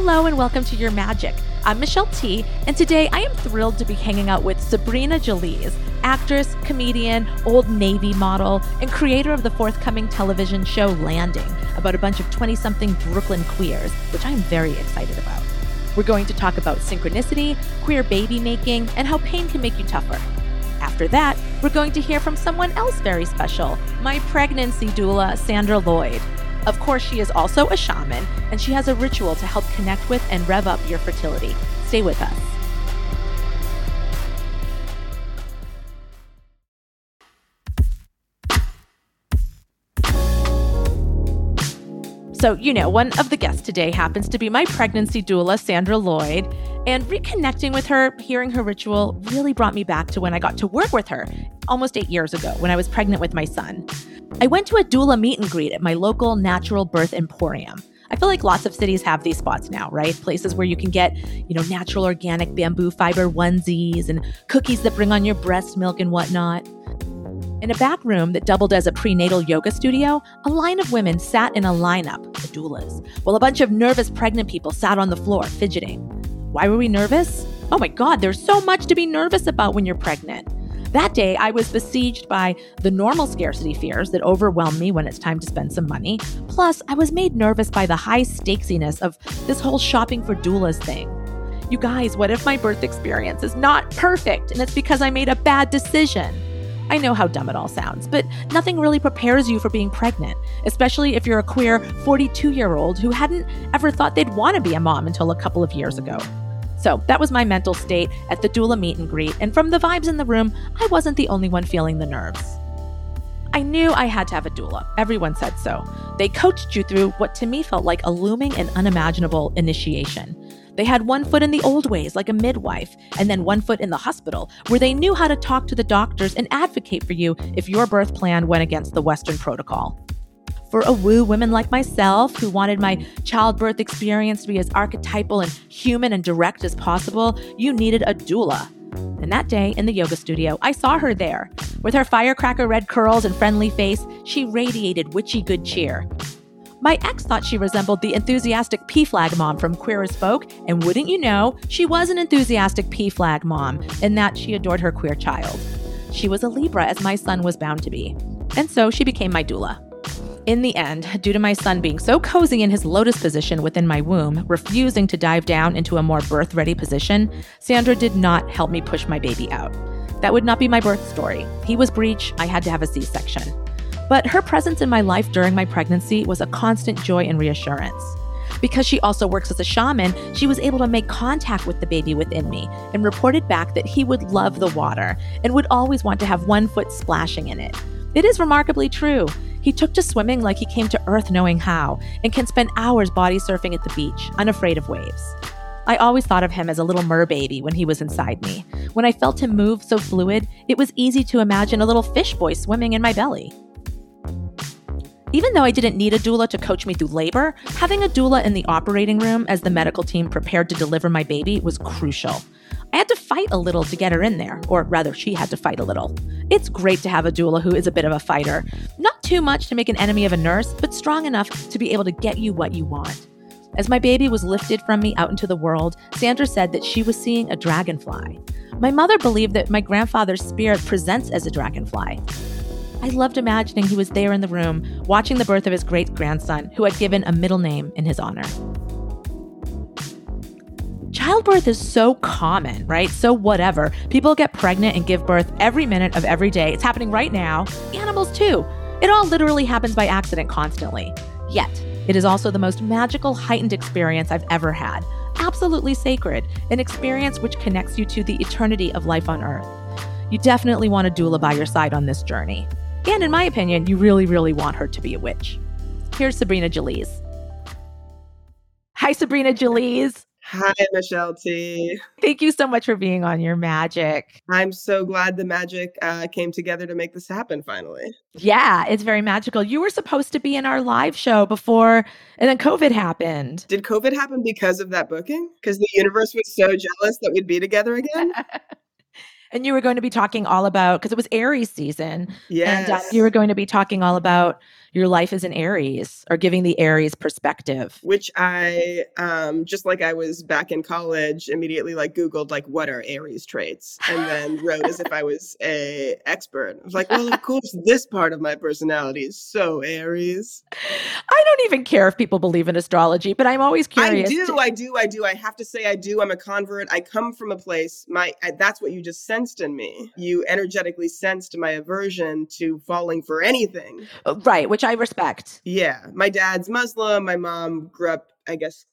Hello and welcome to Your Magic. I'm Michelle T, and today I am thrilled to be hanging out with Sabrina Jalees, actress, comedian, Old Navy model, and creator of the forthcoming television show Landing, about a bunch of 20-something Brooklyn queers, which I'm very excited about. We're going to talk about synchronicity, queer baby making, and how pain can make you tougher. After that, we're going to hear from someone else very special, my pregnancy doula, Sandra Lloyd. Of course, she is also a shaman, and she has a ritual to help connect with and rev up your fertility. Stay with us. So, you know, one of the guests today happens to be my pregnancy doula, Sandra Lloyd, and reconnecting with her, hearing her ritual, really brought me back to when I got to work with her almost 8 years ago when I was pregnant with my son. I went to a doula meet and greet at my local natural birth emporium. I feel like lots of cities have these spots now, right? Places where you can get, you know, natural organic bamboo fiber onesies and cookies that bring on your breast milk and whatnot. In a back room that doubled as a prenatal yoga studio, a line of women sat in a lineup, the doulas, while a bunch of nervous pregnant people sat on the floor fidgeting. Why were we nervous? Oh my God, there's so much to be nervous about when you're pregnant. That day, I was besieged by the normal scarcity fears that overwhelm me when it's time to spend some money. Plus, I was made nervous by the high stakesiness of this whole shopping for doulas thing. You guys, what if my birth experience is not perfect and it's because I made a bad decision? I know how dumb it all sounds, but nothing really prepares you for being pregnant, especially if you're a queer 42-year-old who hadn't ever thought they'd want to be a mom until a couple of years ago. So that was my mental state at the doula meet and greet, and from the vibes in the room, I wasn't the only one feeling the nerves. I knew I had to have a doula. Everyone said so. They coached you through what to me felt like a looming and unimaginable initiation. They had one foot in the old ways, like a midwife, and then one foot in the hospital, where they knew how to talk to the doctors and advocate for you if your birth plan went against the Western protocol. For a woo woman like myself, who wanted my childbirth experience to be as archetypal and human and direct as possible, you needed a doula. And that day in the yoga studio, I saw her there. With her firecracker red curls and friendly face, she radiated witchy good cheer. My ex thought she resembled the enthusiastic P-flag mom from Queer as Folk, and wouldn't you know, she was an enthusiastic P-flag mom in that she adored her queer child. She was a Libra, as my son was bound to be, and so she became my doula. In the end, due to my son being so cozy in his lotus position within my womb, refusing to dive down into a more birth-ready position, Sandra did not help me push my baby out. That would not be my birth story. He was breech, I had to have a C-section. But her presence in my life during my pregnancy was a constant joy and reassurance. Because she also works as a shaman, she was able to make contact with the baby within me and reported back that he would love the water and would always want to have one foot splashing in it. It is remarkably true. He took to swimming like he came to Earth knowing how and can spend hours body surfing at the beach, unafraid of waves. I always thought of him as a little merbaby when he was inside me. When I felt him move so fluid, it was easy to imagine a little fish boy swimming in my belly. Even though I didn't need a doula to coach me through labor, having a doula in the operating room as the medical team prepared to deliver my baby was crucial. I had to fight a little to get her in there, or rather, she had to fight a little. It's great to have a doula who is a bit of a fighter. Not too much to make an enemy of a nurse, but strong enough to be able to get you what you want. As my baby was lifted from me out into the world, Sandra said that she was seeing a dragonfly. My mother believed that my grandfather's spirit presents as a dragonfly. I loved imagining he was there in the room, watching the birth of his great-grandson, who had given a middle name in his honor. Childbirth is so common, right? So whatever. People get pregnant and give birth every minute of every day. It's happening right now. Animals, too. It all literally happens by accident constantly. Yet, it is also the most magical, heightened experience I've ever had. Absolutely sacred. An experience which connects you to the eternity of life on Earth. You definitely want a doula by your side on this journey. And in my opinion, you really, want her to be a witch. Here's Sabrina Jalees. Hi, Sabrina Jalees. Hi, Michelle T. Thank you so much for being on Your Magic. I'm so glad the magic came together to make this happen finally. Yeah, it's very magical. You were supposed to be in our live show before, and then COVID happened. Did COVID happen because of that booking? Because the universe was so jealous that we'd be together again? And you were going to be talking all about, because it was Aries season. Yes. And you were going to be talking all about your life as an Aries, or giving the Aries perspective. Which I, just like I was back in college, immediately like Googled, like, what are Aries traits? And then wrote as if I was a expert. I was like, well, of course, this part of my personality is so Aries. I don't even care if people believe in astrology, but I'm always curious. I do. I have to say I do. I'm a convert. I come from a place, that's what you just sensed in me. You energetically sensed my aversion to falling for anything. Right, which I respect. Yeah. My dad's Muslim. My mom grew up, I guess,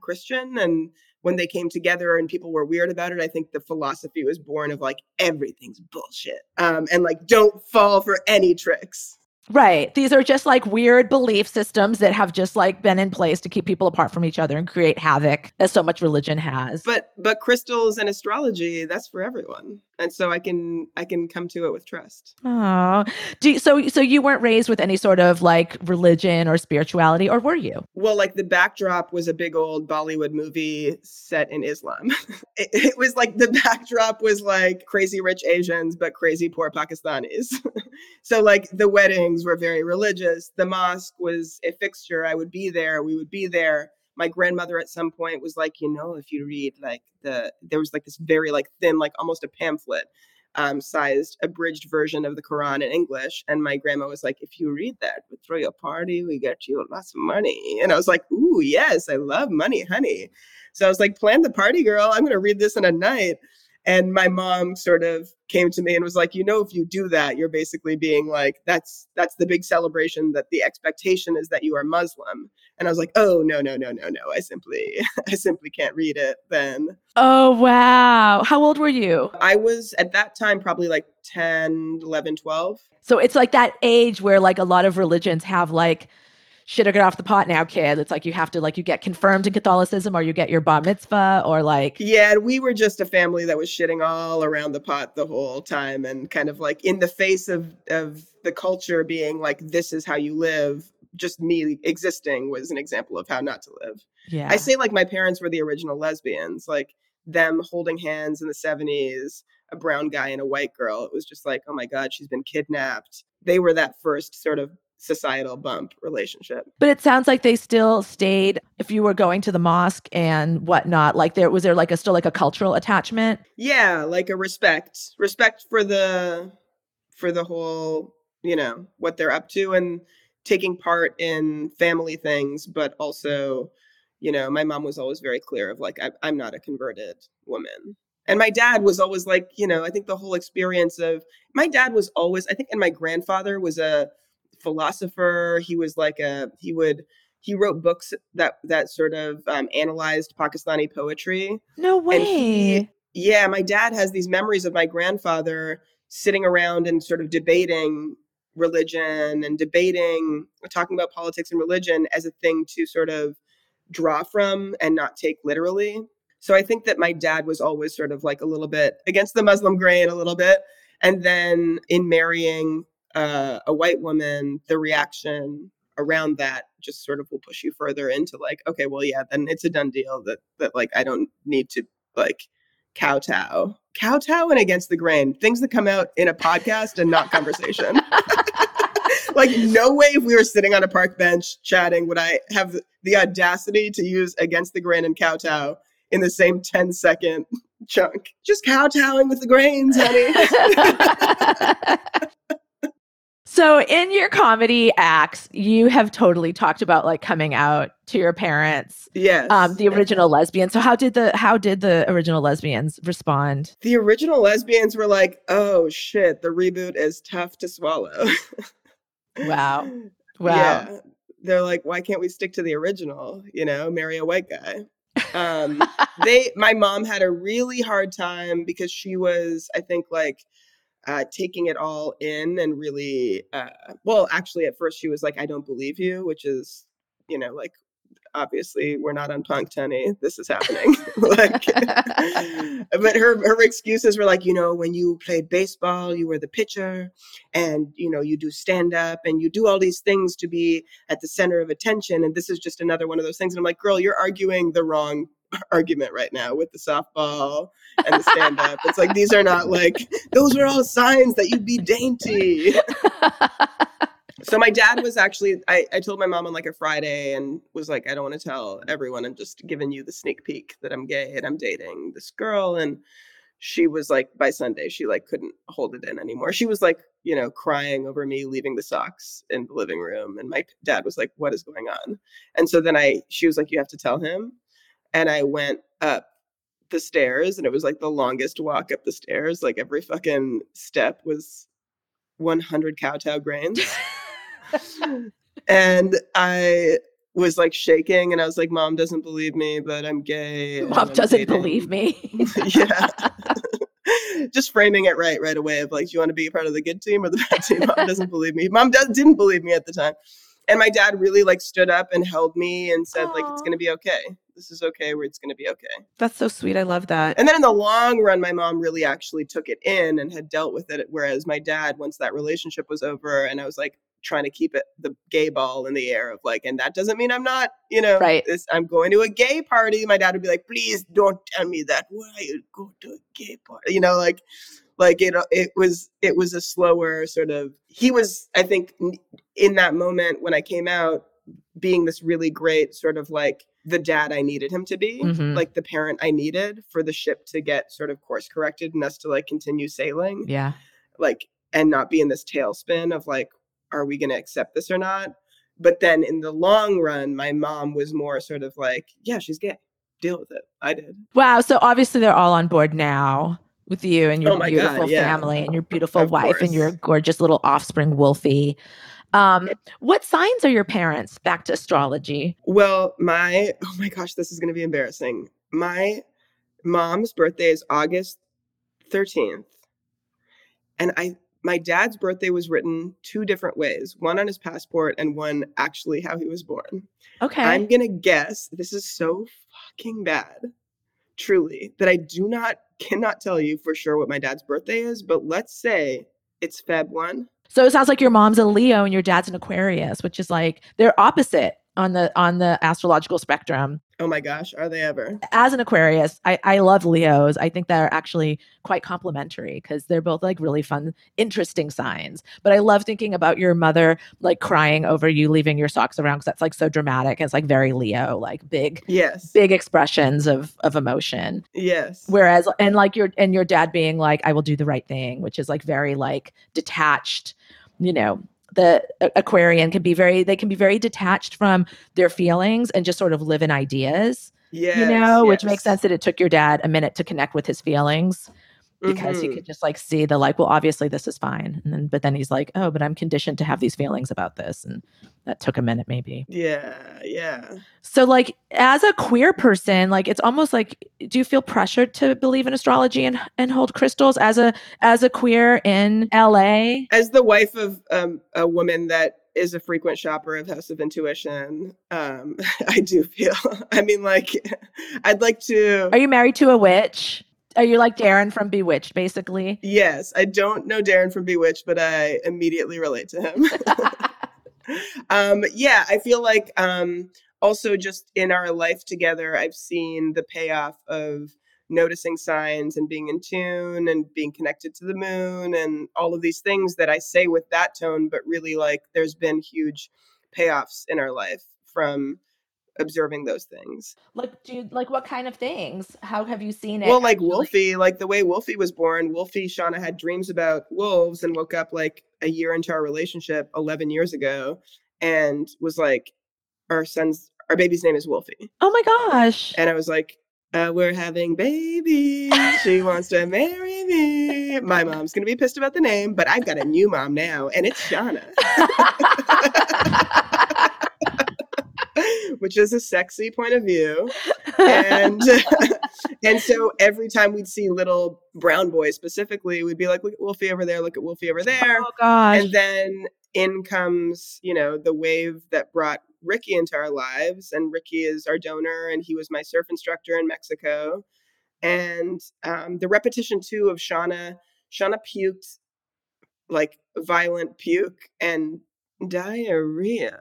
Christian. And when they came together and people were weird about it, I think the philosophy was born of like, everything's bullshit. And like, don't fall for any tricks. Right. These are just like weird belief systems that have just like been in place to keep people apart from each other and create havoc, as so much religion has. But crystals and astrology, that's for everyone. And so I can come to it with trust. Oh, so you weren't raised with any sort of like religion or spirituality, or were you? Well, like the backdrop was a big old Bollywood movie set in Islam. It was like the backdrop was like Crazy Rich Asians, but crazy poor Pakistanis. So like the weddings were very religious. The mosque was a fixture. I would be there. We would be there. My grandmother at some point was like, if you read like there was like this very like thin, like almost a pamphlet sized abridged version of the Quran in English. And my grandma was like, if you read that, we throw you a party, we get you lots of money. And I was like, ooh, yes, I love money, honey. So I was like, plan the party, girl. I'm going to read this in a night. And my mom sort of came to me and was like, if you do that, you're basically being like, that's the big celebration, that the expectation is that you are Muslim. And I was like, oh, no. I simply can't read it then. Oh, wow. How old were you? I was at that time probably like 10, 11, 12. So it's like that age where like a lot of religions have like, shit or get off the pot now, kid. It's like you have to, like, you get confirmed in Catholicism or you get your bar mitzvah or like. Yeah, we were just a family that was shitting all around the pot the whole time, and kind of like in the face of the culture being like, this is how you live. Just me existing was an example of how not to live. Yeah, I say like my parents were the original lesbians, like them holding hands in the 70s, a brown guy and a white girl. It was just like, oh my God, she's been kidnapped. They were that first sort of societal bump relationship. But it sounds like they still stayed, if you were going to the mosque and whatnot, like was there like a still like a cultural attachment? Yeah, like a respect for the whole, what they're up to, and taking part in family things, but also, my mom was always very clear of like, I'm not a converted woman. And my dad was always like, I think the whole experience of my dad was always, I think, and my grandfather was a philosopher. He was like he wrote books that sort of analyzed Pakistani poetry. No way. And my dad has these memories of my grandfather sitting around and sort of debating religion and talking about politics and religion as a thing to sort of draw from and not take literally. So I think that my dad was always sort of like a little bit against the Muslim grain a little bit. And then in marrying a white woman, the reaction around that just sort of will push you further into like, okay, well, yeah, then it's a done deal that like, I don't need to like kowtow and against the grain, things that come out in a podcast and not conversation. Like, no way if we were sitting on a park bench chatting would I have the audacity to use against the grain and kowtow in the same 10-second chunk. Just kowtowing with the grains, honey. So in your comedy acts, you have totally talked about like coming out to your parents. Yes. The original lesbians. So how did the original lesbians respond? The original lesbians were like, "Oh shit, the reboot is tough to swallow." Wow. Yeah. They're like, "Why can't we stick to the original, marry a white guy?" My mom had a really hard time because she was, I think, like taking it all in and really, well, actually at first she was like, I don't believe you, which is, like, obviously we're not on Punk Tony. This is happening. Like, but her excuses were like, when you played baseball, you were the pitcher and, you do stand up and you do all these things to be at the center of attention. And this is just another one of those things. And I'm like, girl, you're arguing the wrong argument right now with the softball and the stand-up. It's like, these are not like, those are all signs that you'd be dainty. So my dad was actually, I told my mom on like a Friday and was like, I don't want to tell everyone. I'm just giving you the sneak peek that I'm gay and I'm dating this girl. And she was like, by Sunday, she like couldn't hold it in anymore. She was like, you know, crying over me leaving the socks in the living room. And my dad was like, what is going on? And so then she was like, you have to tell him. And I went up the stairs, and it was like the longest walk up the stairs. Like every fucking step was 100 kowtow grains. And I was like shaking, and I was like, Mom doesn't believe me, but I'm gay. Mom doesn't believe me. Yeah. Just framing it right away of like, do you want to be a part of the good team or the bad team? Mom doesn't believe me. Mom didn't believe me at the time. And my dad really like stood up and held me and said, aww, like, it's going to be okay. This is okay. Where it's going to be okay. That's so sweet. I love that. And then in the long run, my mom really actually took it in and had dealt with it. Whereas my dad, once that relationship was over and I was like, trying to keep it the gay ball in the air of like, and that doesn't mean I'm not, you know, right, I'm going to a gay party. My dad would be like, please don't tell me that. Why you go to a gay party? You know, like it was a slower sort of, he was, I think in that moment when I came out, being this really great sort of like the dad I needed him to be, mm-hmm, like the parent I needed for the ship to get sort of course corrected and us to like continue sailing. Yeah. Like, and not be in this tailspin of like, are we going to accept this or not? But then in the long run, my mom was more sort of like, yeah, she's gay. Deal with it. I did. Wow. So obviously they're all on board now with you and your beautiful family and your beautiful wife and your gorgeous little offspring, Wolfie. What signs are your parents? Back to astrology. Well, oh my gosh, this is going to be embarrassing. My mom's birthday is August 13th. And my dad's birthday was written two different ways, one on his passport and one actually how he was born. Okay. I'm going to guess, this is so fucking bad, truly, that I cannot tell you for sure what my dad's birthday is, but let's say it's Feb 1. So it sounds like your mom's a Leo and your dad's an Aquarius, which is like, they're opposite on the astrological spectrum. Oh my gosh, are they ever? As an Aquarius, I love Leos. I think they're actually quite complementary because they're both like really fun, interesting signs. But I love thinking about your mother like crying over you leaving your socks around because that's like so dramatic. It's like very Leo, like big expressions of emotion. Yes. Whereas, and like your dad being like, I will do the right thing, which is like very like detached, you know. The Aquarian can be very detached from their feelings and just sort of live in ideas, which makes sense that it took your dad a minute to connect with his feelings because mm-hmm. He could just like see the like, well, obviously this is fine. And then, but then he's like, oh, but I'm conditioned to have these feelings about this. And that took a minute maybe. Yeah. Yeah. So like as a queer person, like it's almost like, do you feel pressured to believe in astrology and hold crystals as a queer in LA? As the wife of a woman that is a frequent shopper of House of Intuition, I do feel, I mean, like I'd like to. Are you married to a witch? Are you like Darren from Bewitched, basically? Yes. I don't know Darren from Bewitched, but I immediately relate to him. I feel like also just in our life together, I've seen the payoff of noticing signs and being in tune and being connected to the moon and all of these things that I say with that tone, but really like there's been huge payoffs in our life from observing those things. Like, dude, like what kind of things? How have you seen it? Well, like Wolfie, like the way Wolfie was born, Shauna had dreams about wolves and woke up like a year into our relationship 11 years ago and was like, our baby's name is Wolfie. Oh my gosh. And I was like, we're having baby. She wants to marry me. My mom's going to be pissed about the name, but I've got a new mom now and it's Shauna. Which is a sexy point of view. And and so every time we'd see little brown boys specifically, we'd be like, look at Wolfie over there, look at Wolfie over there. Oh, gosh. And then in comes, you know, the wave that brought Ricky into our lives. And Ricky is our donor, and he was my surf instructor in Mexico. And the repetition, too, of Shauna puked, like, violent puke and diarrhea.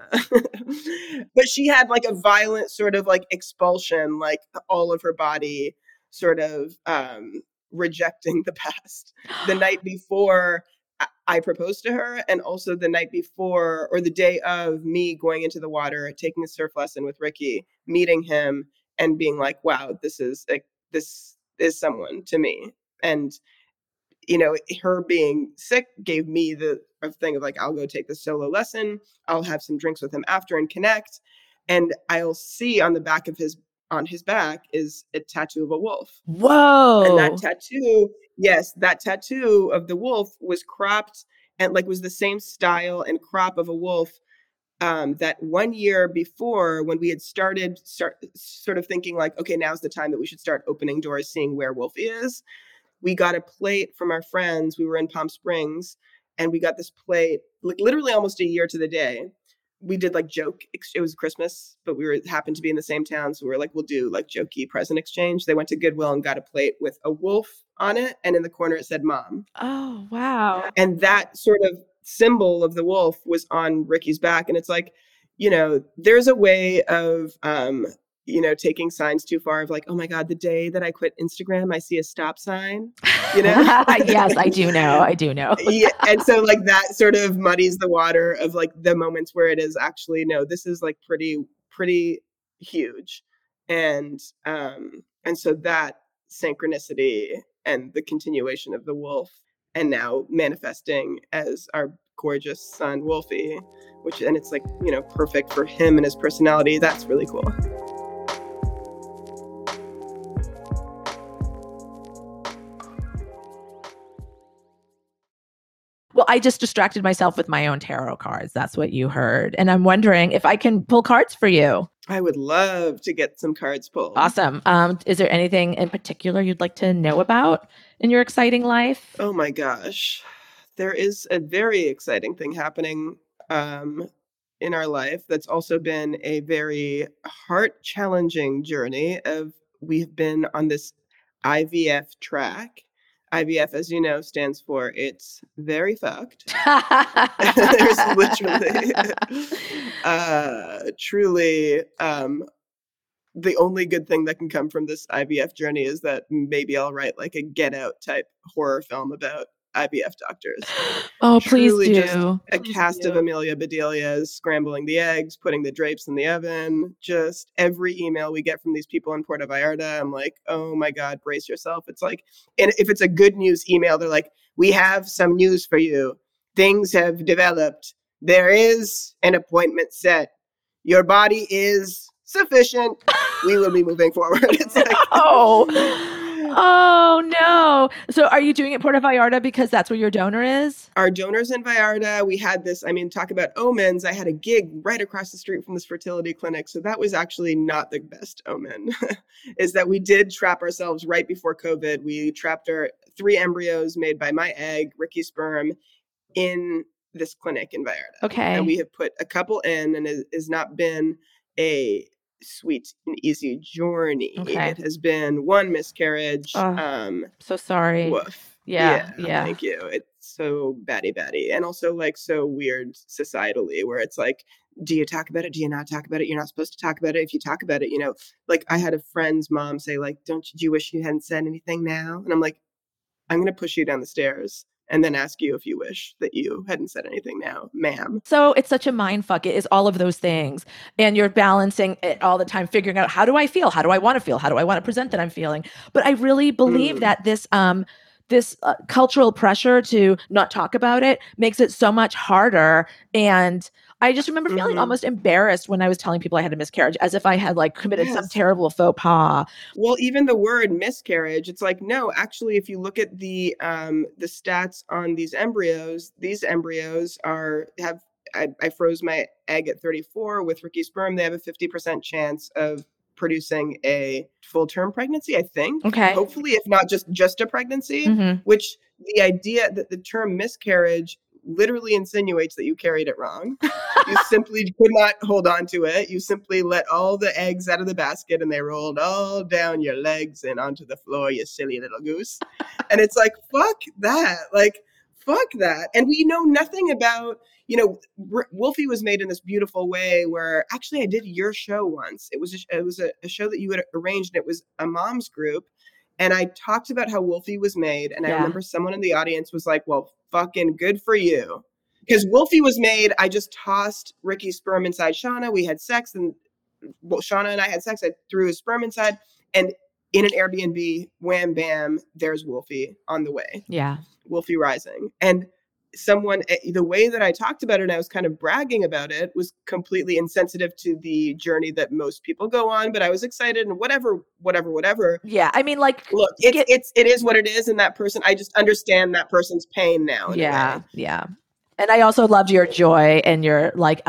But she had like a violent sort of like expulsion, like all of her body sort of rejecting the past. The night before I proposed to her, and also the night before, or the day of, me going into the water, taking a surf lesson with Ricky, meeting him and being like, wow, this is someone to me. And, you know, her being sick gave me the thing of like, I'll go take the solo lesson. I'll have some drinks with him after and connect. And I'll see on the back of his, on his back is a tattoo of a wolf. Whoa. And that tattoo, yes, that tattoo of the wolf was cropped and like was the same style and crop of a wolf that 1 year before, when we had started sort of thinking like, okay, now's the time that we should start opening doors, seeing where Wolf is. We got a plate from our friends. We were in Palm Springs and we got this plate, like literally almost a year to the day. We did like joke, it was Christmas, but we happened to be in the same town. So we were like, we'll do like jokey present exchange. They went to Goodwill and got a plate with a wolf on it. And in the corner, it said mom. Oh, wow. And that sort of symbol of the wolf was on Ricky's back. And it's like, you know, there's a way of, you know, taking signs too far of like, oh my God, the day that I quit Instagram, I see a stop sign, you know? Yes, I do know. Yeah, and so like that sort of muddies the water of like the moments where it is actually, no, this is like pretty huge. And so that synchronicity and the continuation of the wolf, and now manifesting as our gorgeous son, Wolfie, which, and it's like, you know, perfect for him and his personality. That's really cool. Well, I just distracted myself with my own tarot cards. That's what you heard. And I'm wondering if I can pull cards for you. I would love to get some cards pulled. Awesome. Is there anything in particular you'd like to know about in your exciting life? Oh my gosh. There is a very exciting thing happening in our life that's also been a very heart-challenging journey of, we've been on this IVF track. IVF, as you know, stands for it's very fucked. There's literally truly the only good thing that can come from this IVF journey is that maybe I'll write like a Get Out type horror film about IVF doctors. Oh, truly, please do. Just a cast of Amelia Bedelia scrambling the eggs, putting the drapes in the oven. Just every email we get from these people in Puerto Vallarta, I'm like, oh my God, brace yourself. It's like, and if it's a good news email, they're like, we have some news for you. Things have developed. There is an appointment set. Your body is sufficient. We will be moving forward. It's like, oh. Oh, no. So are you doing it Puerto Vallarta because that's where your donor is? Our donor's in Vallarta. We had this, I mean, talk about omens. I had a gig right across the street from this fertility clinic. So that was actually not the best omen, is that we did trap ourselves right before COVID. We trapped our 3 embryos made by my egg, Ricky's sperm, in this clinic in Vallarta. Okay. And we have put a couple in, and it has not been a sweet and easy journey. Okay. It has been one miscarriage. Oh, so sorry. Woof. Yeah. Thank you. It's so batty, and also like so weird societally, where it's like, do you talk about it? Do you not talk about it? You're not supposed to talk about it. If you talk about it, you know, like I had a friend's mom say like, do you wish you hadn't said anything now? And I'm like, I'm gonna push you down the stairs and then ask you if you wish that you hadn't said anything now, ma'am. So it's such a mind fuck. It is all of those things. And you're balancing it all the time, figuring out, how do I feel? How do I want to feel? How do I want to present that I'm feeling? But I really believe that this cultural pressure to not talk about it makes it so much harder. And I just remember feeling almost embarrassed when I was telling people I had a miscarriage, as if I had like committed some terrible faux pas. Well, even the word miscarriage, it's like, no, actually, if you look at the stats on these embryos I froze my egg at 34 with Ricky's sperm. They have a 50% chance of producing a full-term pregnancy, I think. Okay. Hopefully, if not just a pregnancy, which the idea that the term miscarriage literally insinuates that you carried it wrong. You simply could not hold on to it. You simply let all the eggs out of the basket and they rolled all down your legs and onto the floor, you silly little goose. And it's like, fuck that. Like, fuck that. And we know nothing about, you know, Wolfie was made in this beautiful way where actually I did your show once. It was a show that you had arranged, and it was a mom's group. And I talked about how Wolfie was made. And I remember someone in the audience was like, well, fucking good for you. Because Wolfie was made, I just tossed Ricky's sperm inside Shauna. We had sex, and Shauna and I had sex. I threw his sperm inside, and in an Airbnb, wham, bam, there's Wolfie on the way. Yeah. Wolfie rising. And someone, the way that I talked about it, and I was kind of bragging about it, was completely insensitive to the journey that most people go on, but I was excited and whatever. Yeah. I mean, like, look, it is what it is. And that person, I just understand that person's pain now. Yeah. Yeah. And I also loved your joy and your like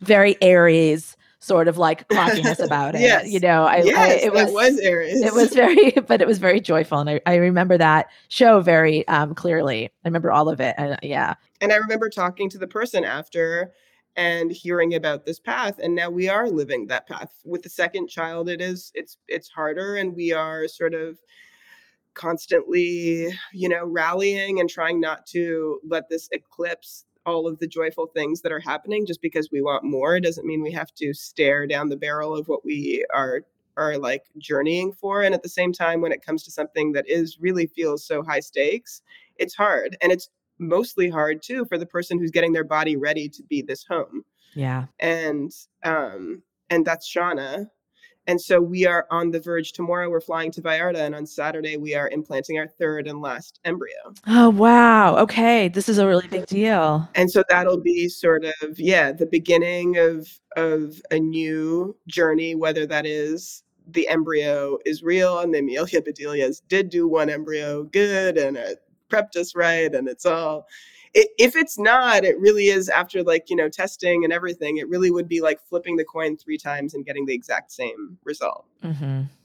very Aries sort of like cockiness about it. Yes. You know, it was Aries. It was very joyful. And I remember that show very clearly. I remember all of it. And yeah. And I remember talking to the person after and hearing about this path. And now we are living that path. With the second child, it's harder, and we are sort of constantly, you know, rallying and trying not to let this eclipse all of the joyful things that are happening. Just because we want more, it doesn't mean we have to stare down the barrel of what we are like journeying for. And at the same time, when it comes to something that is really feels so high stakes, it's hard. And it's mostly hard too for the person who's getting their body ready to be this home. Yeah. And that's Shauna. And so we are on the verge. Tomorrow we're flying to Vallarta, and on Saturday we are implanting our third and last embryo. Oh, wow. Okay. This is a really big deal. And so that'll be sort of, the beginning of a new journey, whether that is the embryo is real and the Amelia Bedelias did do one embryo good and it prepped us right, and it's all... If it's not, it really is, after like, you know, testing and everything, it really would be like flipping the coin 3 times and getting the exact same result,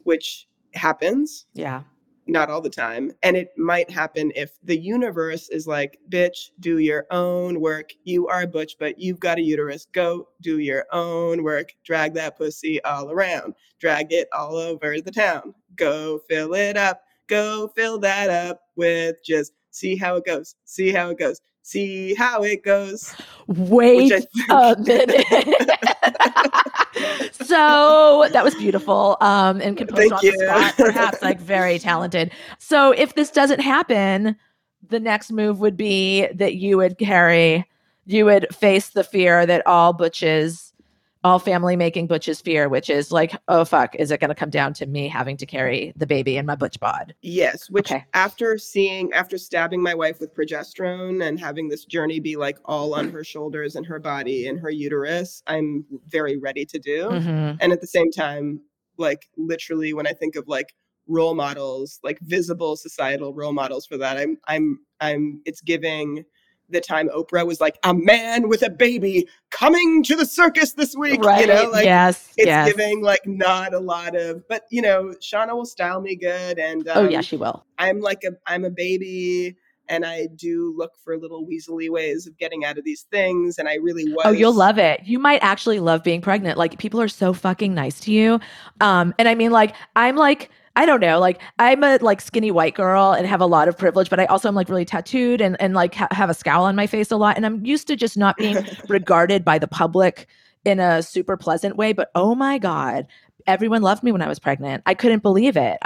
which happens. Yeah. Not all the time. And it might happen if the universe is like, bitch, do your own work. You are a butch, but you've got a uterus. Go do your own work. Drag that pussy all around. Drag it all over the town. Go fill it up. Go fill that up with just see how it goes. See how it goes. See how it goes. Wait a minute. So that was beautiful. And composed on the spot, perhaps, like, very talented. So if this doesn't happen, the next move would be that you would face the fear that all family making butches fear, which is like, oh fuck, is it going to come down to me having to carry the baby in my butch bod? Yes. Which after stabbing my wife with progesterone and having this journey be like all on her shoulders and her body and her uterus, I'm very ready to do. Mm-hmm. And at the same time, like literally when I think of like role models, like visible societal role models for that, it's giving the time Oprah was like, a man with a baby coming to the circus this week, right? You know, like, yes, it's giving like not a lot of, but you know, Shauna will style me good. And oh yeah, she will. I'm a baby, and I do look for little weaselly ways of getting out of these things. And I really was. Oh, you'll love it. You might actually love being pregnant. Like, people are so fucking nice to you. And I mean, like, I'm like, I don't know, like, I'm a like skinny white girl and have a lot of privilege, but I also am like really tattooed and like have a scowl on my face a lot. And I'm used to just not being regarded by the public in a super pleasant way. But oh my God, everyone loved me when I was pregnant. I couldn't believe it.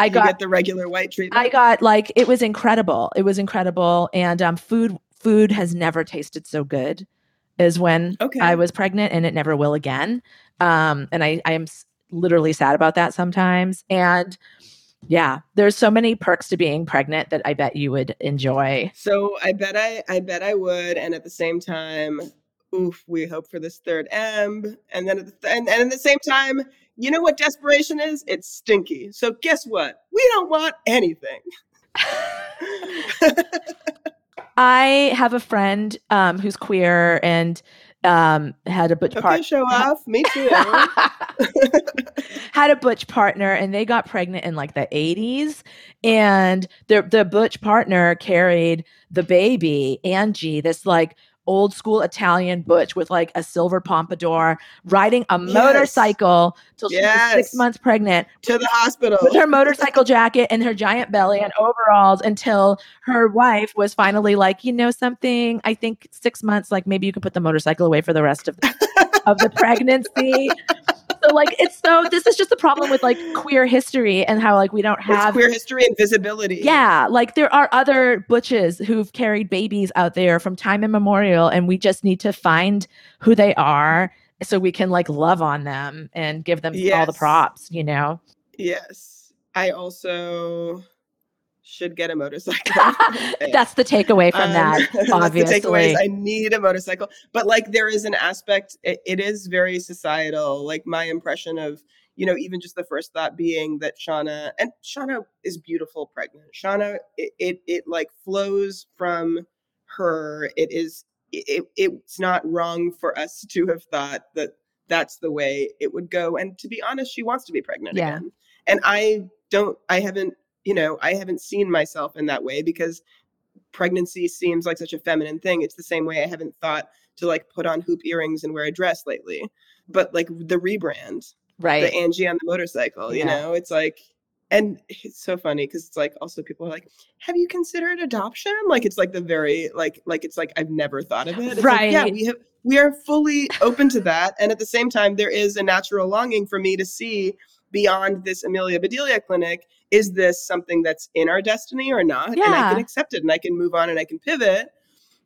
I got the regular white treatment. I got like, it was incredible. It was incredible. And food has never tasted so good as when I was pregnant, and it never will again. And I am literally sad about that sometimes. And yeah, there's so many perks to being pregnant that I bet you would enjoy. So I bet I would. And at the same time, oof, we hope for this third M. And then at the same time, you know what desperation is? It's stinky. So guess what? We don't want anything. I have a friend who's queer and had a butch partner. Show off. Me too. Had a butch partner, and they got pregnant in like the 80s, and the butch partner carried the baby, Angie, this like old school Italian butch with like a silver pompadour riding a motorcycle till she was 6 months pregnant to the hospital with her motorcycle jacket and her giant belly and overalls until her wife was finally like, you know something, I think 6 months, like maybe you can put the motorcycle away for the rest of the pregnancy. So like, it's so, this is just the problem with like queer history and how like we don't have queer history and visibility. Yeah. Like there are other butches who've carried babies out there from time immemorial, and we just need to find who they are so we can like love on them and give them all the props, you know? Yes. I also should get a motorcycle. That's the takeaway from that, obviously. The takeaway is I need a motorcycle. But like there is an aspect, it is very societal. Like my impression of, you know, even just the first thought being that Shauna is beautiful pregnant. Shauna, it like flows from her. It is, it's not wrong for us to have thought that that's the way it would go. And to be honest, she wants to be pregnant again. And I haven't seen myself in that way because pregnancy seems like such a feminine thing. It's the same way I haven't thought to like put on hoop earrings and wear a dress lately. But like the rebrand, right? The Angie on the motorcycle, you know, it's like, and it's so funny because it's like also people are like, have you considered adoption? Like it's like the very like it's like I've never thought of it. It's right? Like, yeah, we are fully open to that, and at the same time, there is a natural longing for me to see beyond this Amelia Bedelia clinic. Is this something that's in our destiny or not? Yeah. And I can accept it and I can move on and I can pivot.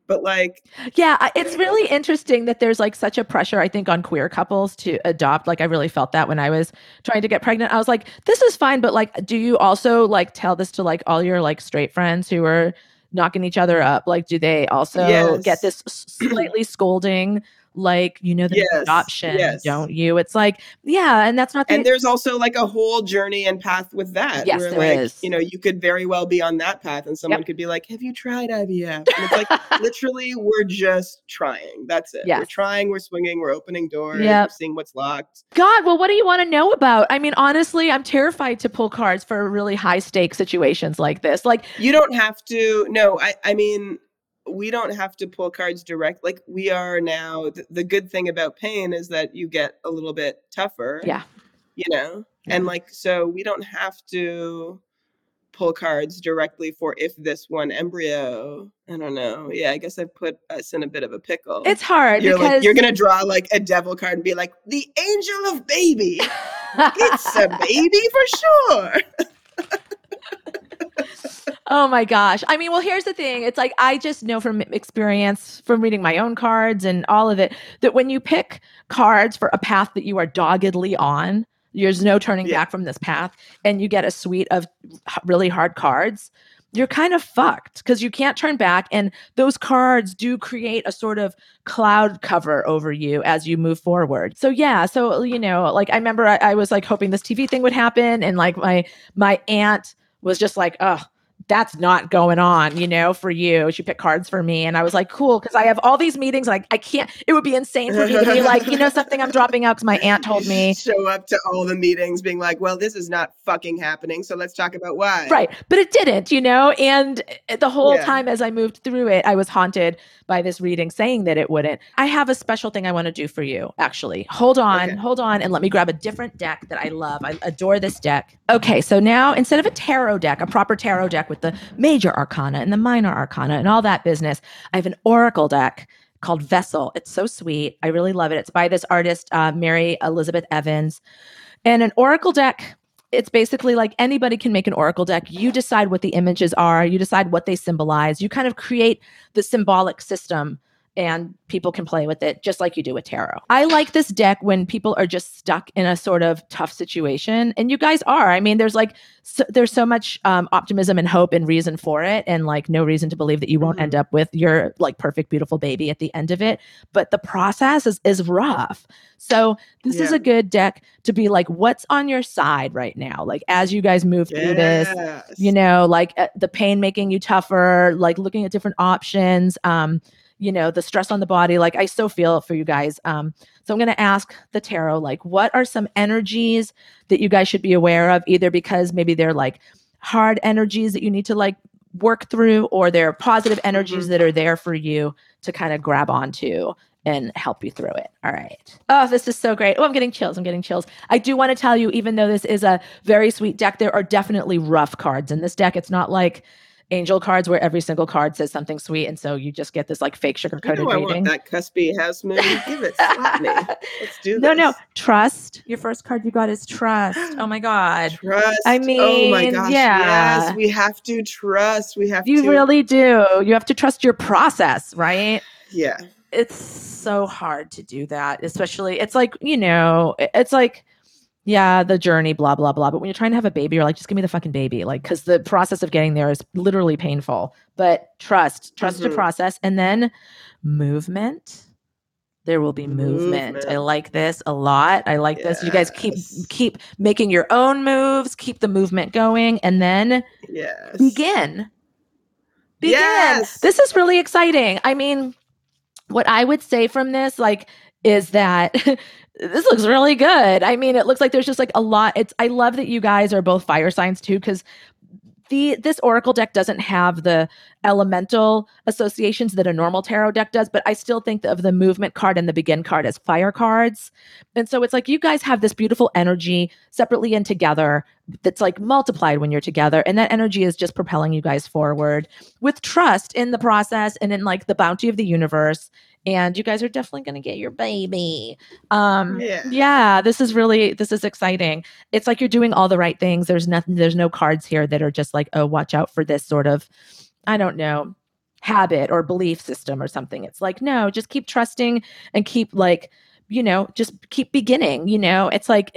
But like, yeah, it's really interesting that there's like such a pressure, I think, on queer couples to adopt. Like I really felt that when I was trying to get pregnant, I was like, this is fine. But like, do you also like tell this to like all your like straight friends who are knocking each other up? Like, do they also get this slightly scolding, like, you know, the adoption, don't you? It's like, yeah, and that's not... And there's also like a whole journey and path with that. Yes, where there like, is. You know, you could very well be on that path and someone could be like, have you tried IVF? And it's like, literally, we're just trying. That's it. Yes. We're trying, we're swinging, we're opening doors, we're seeing what's locked. God, well, what do you want to know about? I mean, honestly, I'm terrified to pull cards for really high-stakes situations like this. Like, you don't have to... No, I mean... We don't have to pull cards direct. Like we are now, the good thing about pain is that you get a little bit tougher. Yeah. You know? Yeah. And like, so we don't have to pull cards directly for if this one embryo, I don't know. Yeah, I guess I've put us in a bit of a pickle. It's hard because like, you're going to draw like a devil card and be like, the angel of baby. It's a baby for sure. Oh my gosh. I mean, well, here's the thing. It's like, I just know from experience, from reading my own cards and all of it, that when you pick cards for a path that you are doggedly on, there's no turning back from this path, and you get a suite of really hard cards, you're kind of fucked because you can't turn back. And those cards do create a sort of cloud cover over you as you move forward. So yeah. So, you know, like I remember I was like hoping this TV thing would happen, and like my aunt was just like, oh, that's not going on, you know, for you. She picked cards for me. And I was like, cool, because I have all these meetings. Like, I can't, it would be insane for me to be like, you know, something, I'm dropping out because my aunt told me. Show up to all the meetings being like, well, this is not fucking happening. So let's talk about why. Right. But it didn't, you know, and the whole time as I moved through it, I was haunted by this reading saying that it wouldn't. I have a special thing I want to do for you, actually. Hold on. And let me grab a different deck that I love. I adore this deck. Okay. So now instead of a tarot deck, a proper tarot deck with the major arcana and the minor arcana and all that business, I have an oracle deck called Vessel. It's so sweet. I really love it. It's by this artist, Mary Elizabeth Evans. And an oracle deck, it's basically like anybody can make an oracle deck. You decide what the images are. You decide what they symbolize. You kind of create the symbolic system, and people can play with it just like you do with tarot. I like this deck when people are just stuck in a sort of tough situation. And you guys are. I mean, there's so much optimism and hope and reason for it, and like no reason to believe that you won't end up with your like perfect, beautiful baby at the end of it. But the process is rough. So this is a good deck to be like, what's on your side right now? Like as you guys move through this, you know, like the pain making you tougher, like looking at different options, you know, the stress on the body, like I so feel for you guys. So I'm going to ask the tarot, like, what are some energies that you guys should be aware of, either because maybe they're like hard energies that you need to like work through, or there are positive energies that are there for you to kind of grab onto and help you through it. All right. Oh, this is so great. Oh, I'm getting chills. I do want to tell you, even though this is a very sweet deck, there are definitely rough cards in this deck. It's not like angel cards where every single card says something sweet, and so you just get this like fake sugar-coated reading. I want that cuspy house moon. Give it, slap me. Let's do this. No. Trust. Your first card you got is trust. Oh my God. Trust. I mean, oh my gosh. Yeah. Yes, we have to trust. You really do. You have to trust your process, right? Yeah. It's so hard to do that, especially. Yeah, the journey, blah, blah, blah. But when you're trying to have a baby, you're like, just give me the fucking baby. Like, because the process of getting there is literally painful. But trust the process. And then movement. There will be movement. I like this a lot. Yes. You guys keep making your own moves. Keep the movement going. And then begin. Yes. This is really exciting. I mean, what I would say from this, like, is that... This looks really good. I mean, it looks like there's just like a lot. I love that you guys are both fire signs too, because this Oracle deck doesn't have the elemental associations that a normal tarot deck does, but I still think of the movement card and the begin card as fire cards. And so it's like you guys have this beautiful energy separately and together that's like multiplied when you're together. And that energy is just propelling you guys forward with trust in the process and in like the bounty of the universe. And you guys are definitely going to get your baby. This is exciting. It's like you're doing all the right things. There's no cards here that are just like, oh, watch out for this sort of, I don't know, habit or belief system or something. It's like, no, just keep trusting and keep like, just keep beginning, It's like,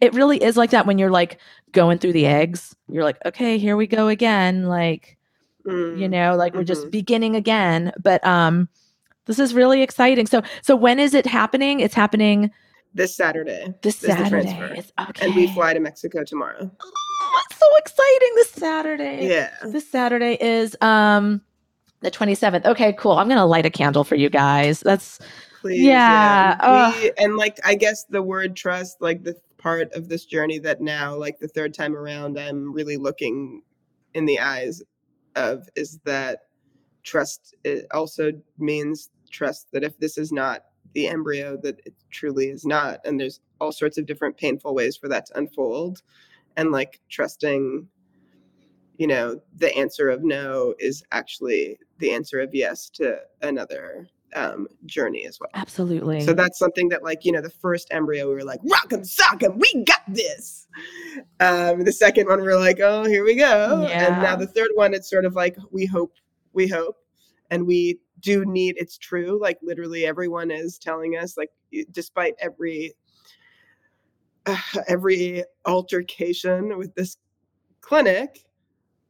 it really is like that when you're like going through the eggs. You're like, okay, here we go again. Like, we're just beginning again. But, this is really exciting. So when is it happening? It's happening this Saturday. Okay. And we fly to Mexico tomorrow. Oh, it's so exciting this Saturday. Yeah. This Saturday is the 27th. Okay, cool. I'm gonna light a candle for you guys. And like I guess the word trust, like the part of this journey that now, like the third time around, I'm really looking in the eyes of is that trust. It also means trust that if this is not the embryo, that it truly is not, and there's all sorts of different painful ways for that to unfold, and like trusting the answer of no is actually the answer of yes to another journey as well. Absolutely. So that's something that like the first embryo we were like rock 'em sock 'em, we got this. The second one we were like, oh, here we go. And now the third one, it's sort of like we hope. And we do need, it's true, like literally everyone is telling us, like despite every altercation with this clinic,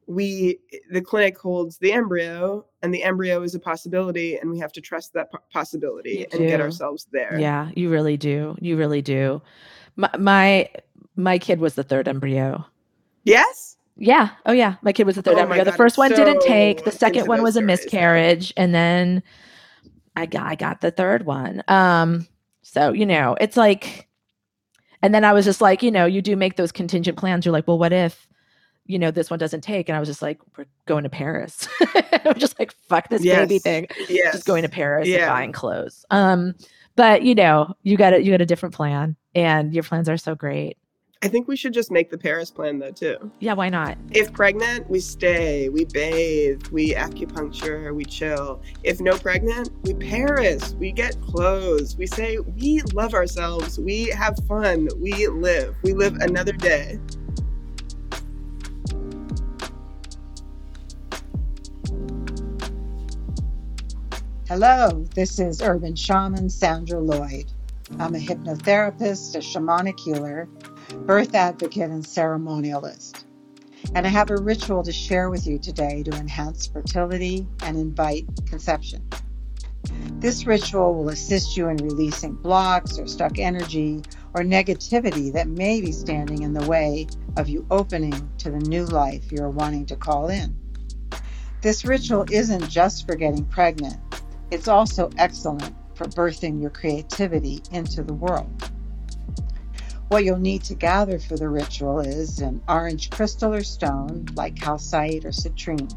the clinic holds the embryo, and the embryo is a possibility, and we have to trust that possibility and get ourselves there. Yeah, you really do. My kid was the third embryo. Yes? Yeah. Oh, yeah. My kid was the third embryo. The first one didn't take. The second one was a miscarriage. And then I got the third one. So, it's like, and then I was just like, you do make those contingent plans. You're like, well, what if, this one doesn't take? And I was just like, we're going to Paris. I was just like, fuck this baby thing. Yes. Just going to Paris and buying clothes. But, you got a different plan, and your plans are so great. I think we should just make the Paris plan, though, too. Yeah, why not? If pregnant, we stay, we bathe, we acupuncture, we chill. If no pregnant, we Paris, we get clothes, we say we love ourselves, we have fun, we live another day. Hello, this is Urban Shaman Sandra Lloyd. I'm a hypnotherapist, a shamanic healer, birth advocate, and ceremonialist. And I have a ritual to share with you today to enhance fertility and invite conception. This ritual will assist you in releasing blocks or stuck energy or negativity that may be standing in the way of you opening to the new life you're wanting to call in. This ritual isn't just for getting pregnant. It's also excellent for birthing your creativity into the world. What you'll need to gather for the ritual is an orange crystal or stone, like calcite or citrine.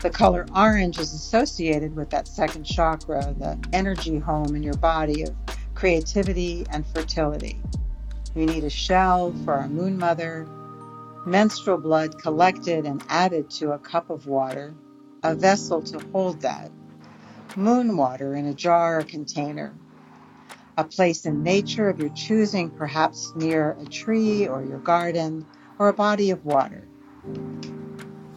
The color orange is associated with that second chakra, the energy home in your body of creativity and fertility. You need a shell for our moon mother, menstrual blood collected and added to a cup of water, a vessel to hold that, moon water in a jar or container, a place in nature of your choosing, perhaps near a tree or your garden or a body of water,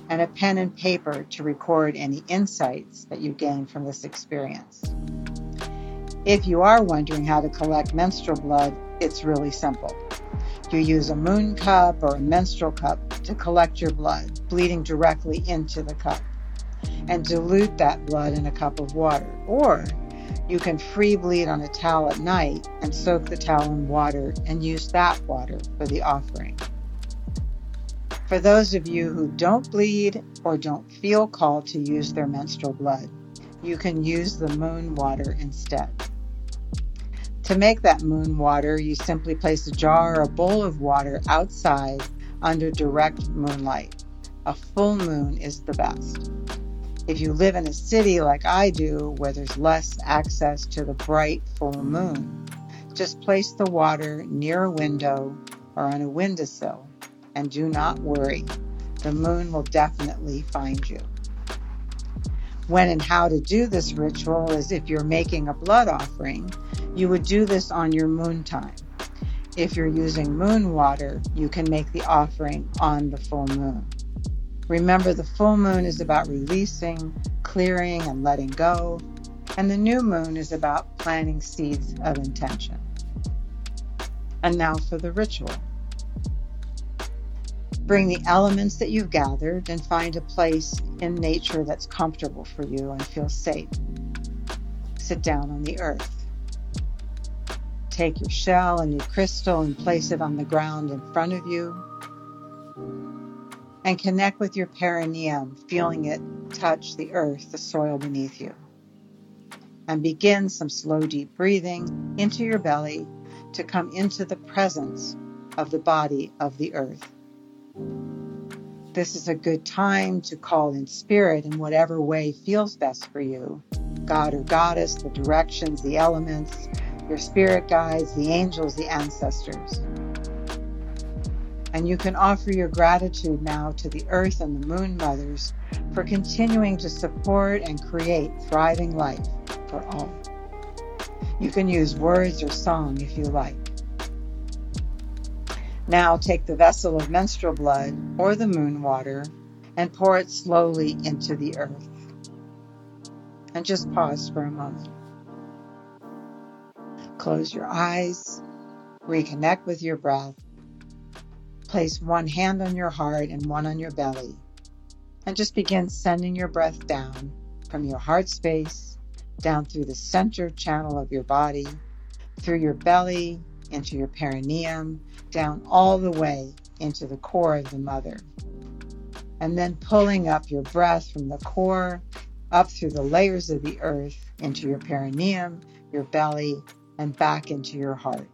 and a pen and paper to record any insights that you gain from this experience. If you are wondering how to collect menstrual blood, it's really simple. You use a moon cup or a menstrual cup to collect your blood, bleeding directly into the cup, and dilute that blood in a cup of water. Or you can free bleed on a towel at night and soak the towel in water and use that water for the offering. For those of you who don't bleed or don't feel called to use their menstrual blood, you can use the moon water instead. To make that moon water, you simply place a jar or a bowl of water outside under direct moonlight. A full moon is the best. If you live in a city like I do, where there's less access to the bright full moon, just place the water near a window or on a windowsill, and do not worry, the moon will definitely find you. When and how to do this ritual is if you're making a blood offering, you would do this on your moon time. If you're using moon water, you can make the offering on the full moon. Remember, the full moon is about releasing, clearing, and letting go, and the new moon is about planting seeds of intention. And now for the ritual. Bring the elements that you've gathered and find a place in nature that's comfortable for you and feels safe. Sit down on the earth. Take your shell and your crystal and place it on the ground in front of you. And connect with your perineum, feeling it touch the earth, the soil beneath you. And begin some slow, deep breathing into your belly to come into the presence of the body of the earth. This is a good time to call in spirit in whatever way feels best for you. God or goddess, the directions, the elements, your spirit guides, the angels, the ancestors. And you can offer your gratitude now to the earth and the moon mothers for continuing to support and create thriving life for all. You can use words or song if you like. Now take the vessel of menstrual blood or the moon water and pour it slowly into the earth. And just pause for a moment. Close your eyes, reconnect with your breath. Place one hand on your heart and one on your belly, and just begin sending your breath down from your heart space, down through the center channel of your body, through your belly, into your perineum, down all the way into the core of the mother. And then pulling up your breath from the core, up through the layers of the earth, into your perineum, your belly, and back into your heart.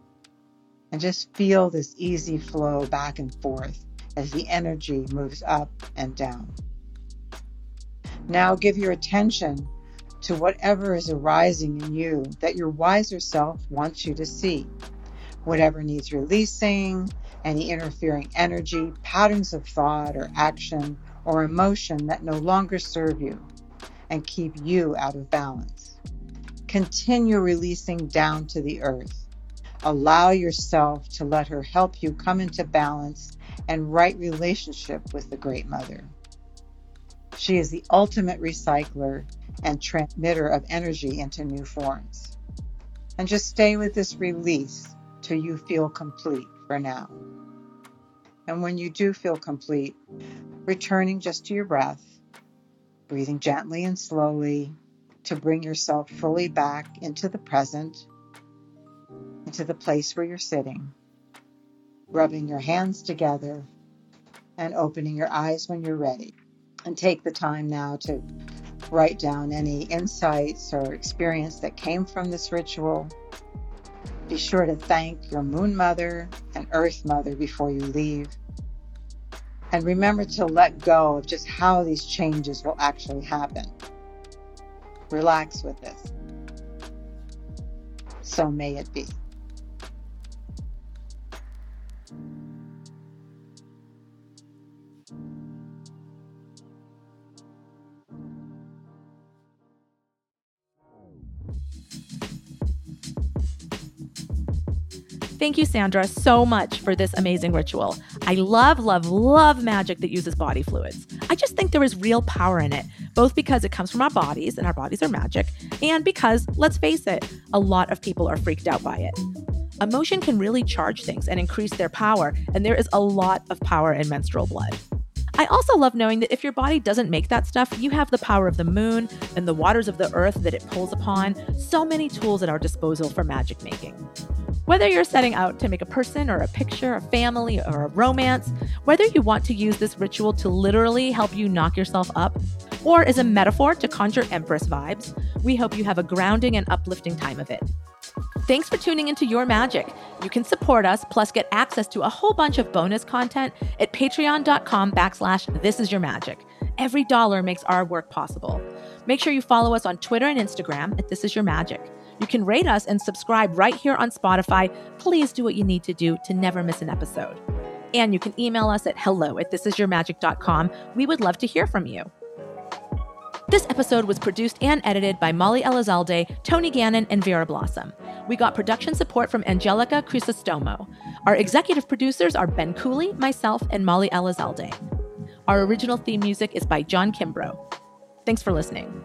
And just feel this easy flow back and forth as the energy moves up and down. Now give your attention to whatever is arising in you that your wiser self wants you to see. Whatever needs releasing, any interfering energy, patterns of thought or action or emotion that no longer serve you and keep you out of balance. Continue releasing down to the earth. Allow yourself to let her help you come into balance and right relationship with the Great Mother. She is the ultimate recycler and transmitter of energy into new forms. And just stay with this release till you feel complete for now. And when you do feel complete, returning just to your breath, breathing gently and slowly to bring yourself fully back into the present, into the place where you're sitting, rubbing your hands together and opening your eyes when you're ready. And take the time now to write down any insights or experience that came from this ritual. Be sure to thank your moon mother and earth mother before you leave. And remember to let go of just how these changes will actually happen. Relax with this. So may it be. Thank you, Sandra, so much for this amazing ritual. I love, love, love magic that uses body fluids. I just think there is real power in it, both because it comes from our bodies and our bodies are magic, and because, let's face it, a lot of people are freaked out by it. Emotion can really charge things and increase their power, and there is a lot of power in menstrual blood. I also love knowing that if your body doesn't make that stuff, you have the power of the moon and the waters of the earth that it pulls upon. So many tools at our disposal for magic making. Whether you're setting out to make a person or a picture, a family or a romance, whether you want to use this ritual to literally help you knock yourself up, or as a metaphor to conjure Empress vibes, we hope you have a grounding and uplifting time of it. Thanks for tuning into Your Magic. You can support us, plus get access to a whole bunch of bonus content at patreon.com/thisisyourmagic. Every dollar makes our work possible. Make sure you follow us on Twitter and Instagram at thisisyourmagic. You can rate us and subscribe right here on Spotify. Please do what you need to do to never miss an episode. And you can email us at hello@thisisyourmagic.com. We would love to hear from you. This episode was produced and edited by Molly Elizalde, Tony Gannon, and Vera Blossom. We got production support from Angelica Crisostomo. Our executive producers are Ben Cooley, myself, and Molly Elizalde. Our original theme music is by John Kimbrough. Thanks for listening.